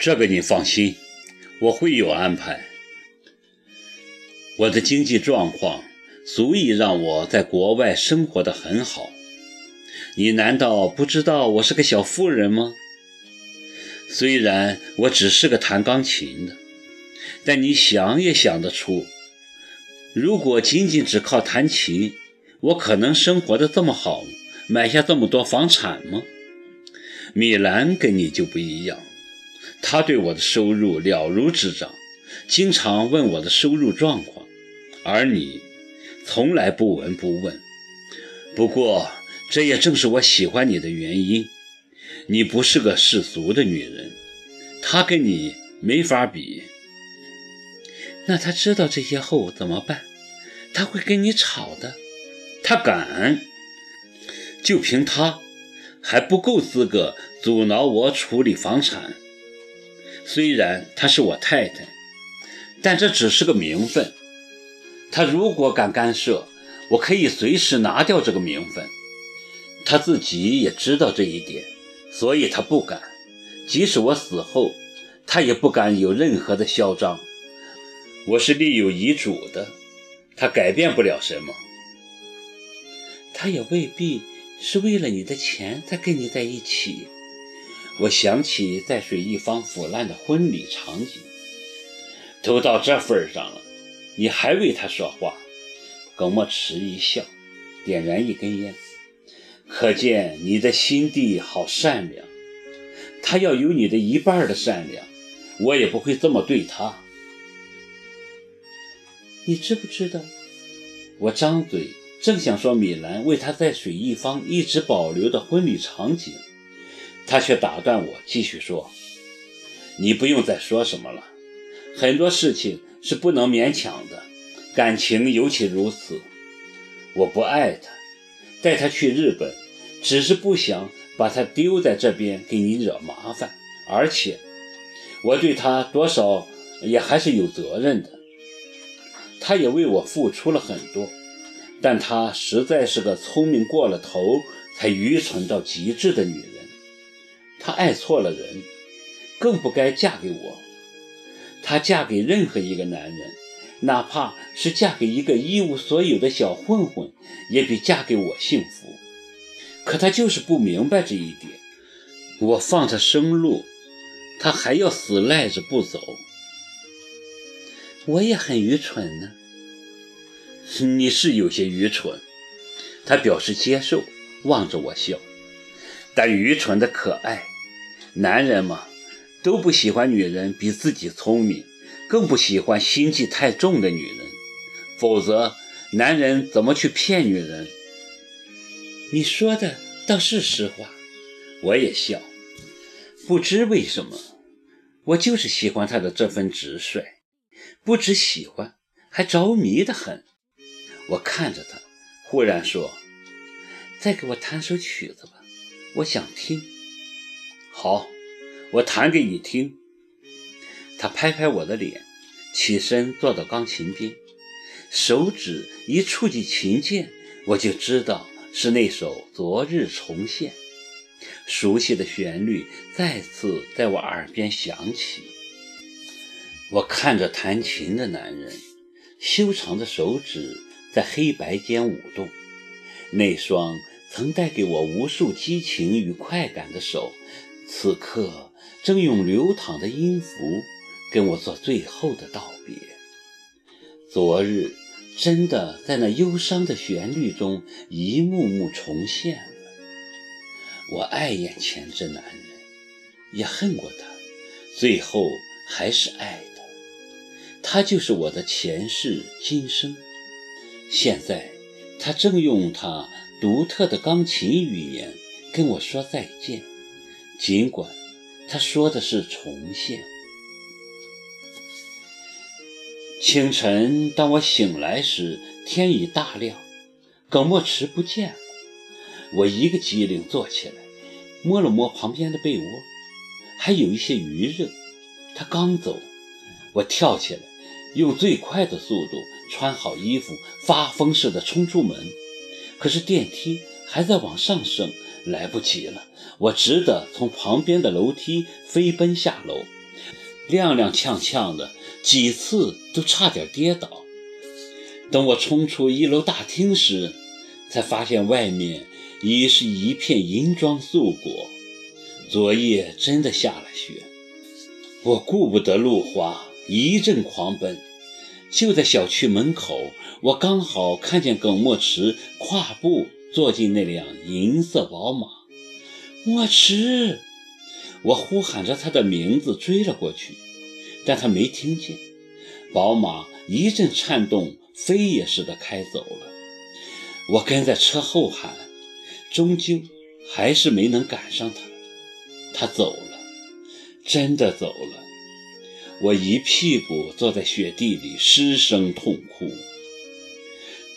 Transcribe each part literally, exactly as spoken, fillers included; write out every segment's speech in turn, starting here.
这个你放心，我会有安排。我的经济状况足以让我在国外生活得很好。你难道不知道我是个小妇人吗？虽然我只是个弹钢琴的，但你想也想得出，如果仅仅只靠弹琴，我可能生活得这么好，买下这么多房产吗？米兰跟你就不一样，他对我的收入了如指掌，经常问我的收入状况，而你从来不闻不问。不过这也正是我喜欢你的原因，你不是个世俗的女人，她跟你没法比。那她知道这些后怎么办？她会跟你吵的。她敢，就凭她还不够资格阻挠我处理房产。虽然她是我太太，但这只是个名分。她如果敢干涉，我可以随时拿掉这个名分。她自己也知道这一点，所以她不敢。即使我死后，她也不敢有任何的嚣张。我是立有遗嘱的，她改变不了什么。她也未必是为了你的钱才跟你在一起。我想起在水一方腐烂的婚礼场景。都到这份上了，你还为她说话？耿墨池一笑，点燃一根烟。可见你的心地好善良，他要有你的一半的善良，我也不会这么对他。你知不知道？我张嘴正想说米兰为他在水一方一直保留的婚礼场景，他却打断我继续说：你不用再说什么了，很多事情是不能勉强的，感情尤其如此。我不爱他，带他去日本只是不想把他丢在这边给你惹麻烦，而且我对他多少也还是有责任的，他也为我付出了很多，但他实在是个聪明过了头才愚蠢到极致的女人，她爱错了人，更不该嫁给我。她嫁给任何一个男人，哪怕是嫁给一个一无所有的小混混，也比嫁给我幸福。可她就是不明白这一点。我放她生路，她还要死赖着不走。我也很愚蠢呢。你是有些愚蠢。她表示接受，望着我笑。但愚蠢的可爱，男人嘛，都不喜欢女人比自己聪明，更不喜欢心计太重的女人，否则男人怎么去骗女人？你说的倒是实话。我也笑，不知为什么，我就是喜欢他的这份直率，不只喜欢，还着迷得很。我看着他，忽然说：再给我弹首曲子吧，我想听。好，我弹给你听。他拍拍我的脸，起身坐到钢琴边，手指一触及琴键，我就知道是那首《昨日重现》。熟悉的旋律再次在我耳边响起。我看着弹琴的男人，修长的手指在黑白间舞动，那双曾带给我无数激情与快感的手，此刻正用流淌的音符跟我做最后的道别。昨日真的在那忧伤的旋律中一幕幕重现了。我爱眼前这男人，也恨过他，最后还是爱他。他就是我的前世今生。现在他正用他独特的钢琴语言跟我说再见，尽管他说的是重现。清晨当我醒来时，天已大亮，耿墨池不见了。我一个机灵坐起来，摸了摸旁边的被窝，还有一些余热。他刚走，我跳起来，用最快的速度穿好衣服，发疯似的冲出门。可是电梯还在往上升，来不及了，我只得从旁边的楼梯飞奔下楼，踉踉跄跄的，几次都差点跌倒。等我冲出一楼大厅时，才发现外面已是一片银装素裹。昨夜真的下了雪，我顾不得路滑，一阵狂奔。就在小区门口，我刚好看见耿墨池跨步坐进那辆银色宝马。墨池！我呼喊着他的名字追了过去，但他没听见。宝马一阵颤动，飞也似的开走了。我跟在车后喊，终究还是没能赶上他。他走了，真的走了。我一屁股坐在雪地里，失声痛哭。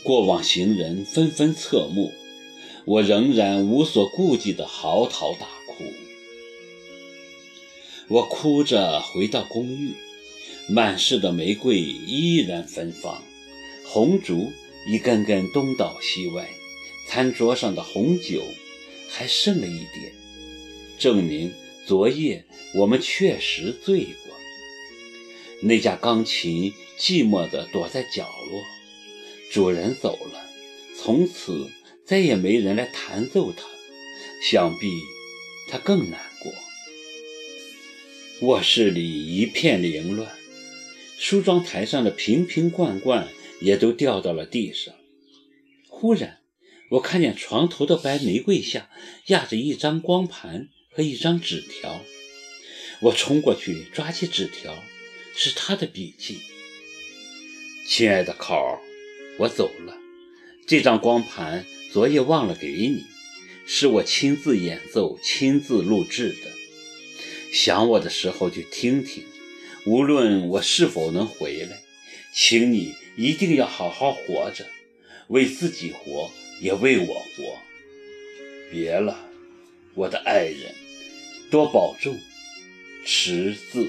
过往行人纷纷侧目，我仍然无所顾忌地嚎啕大哭。我哭着回到公寓，满室的玫瑰依然芬芳，红烛一根根东倒西歪，餐桌上的红酒还剩了一点，证明昨夜我们确实醉过。那架钢琴寂寞地躲在角落，主人走了，从此再也没人来弹奏它，想必它更难过。卧室里一片凌乱，梳妆台上的瓶瓶罐罐也都掉到了地上。忽然，我看见床头的白玫瑰下压着一张光盘和一张纸条，我冲过去抓起纸条，是他的笔记。亲爱的考儿，我走了，这张光盘昨夜忘了给你，是我亲自演奏亲自录制的，想我的时候就听听，无论我是否能回来，请你一定要好好活着，为自己活也为我活。别了，我的爱人，多保重，迟字。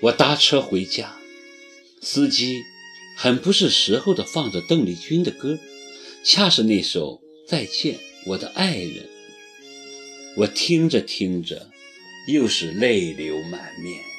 我搭车回家，司机很不是时候的放着邓丽君的歌，恰是那首《再见，我的爱人》。我听着听着，又是泪流满面。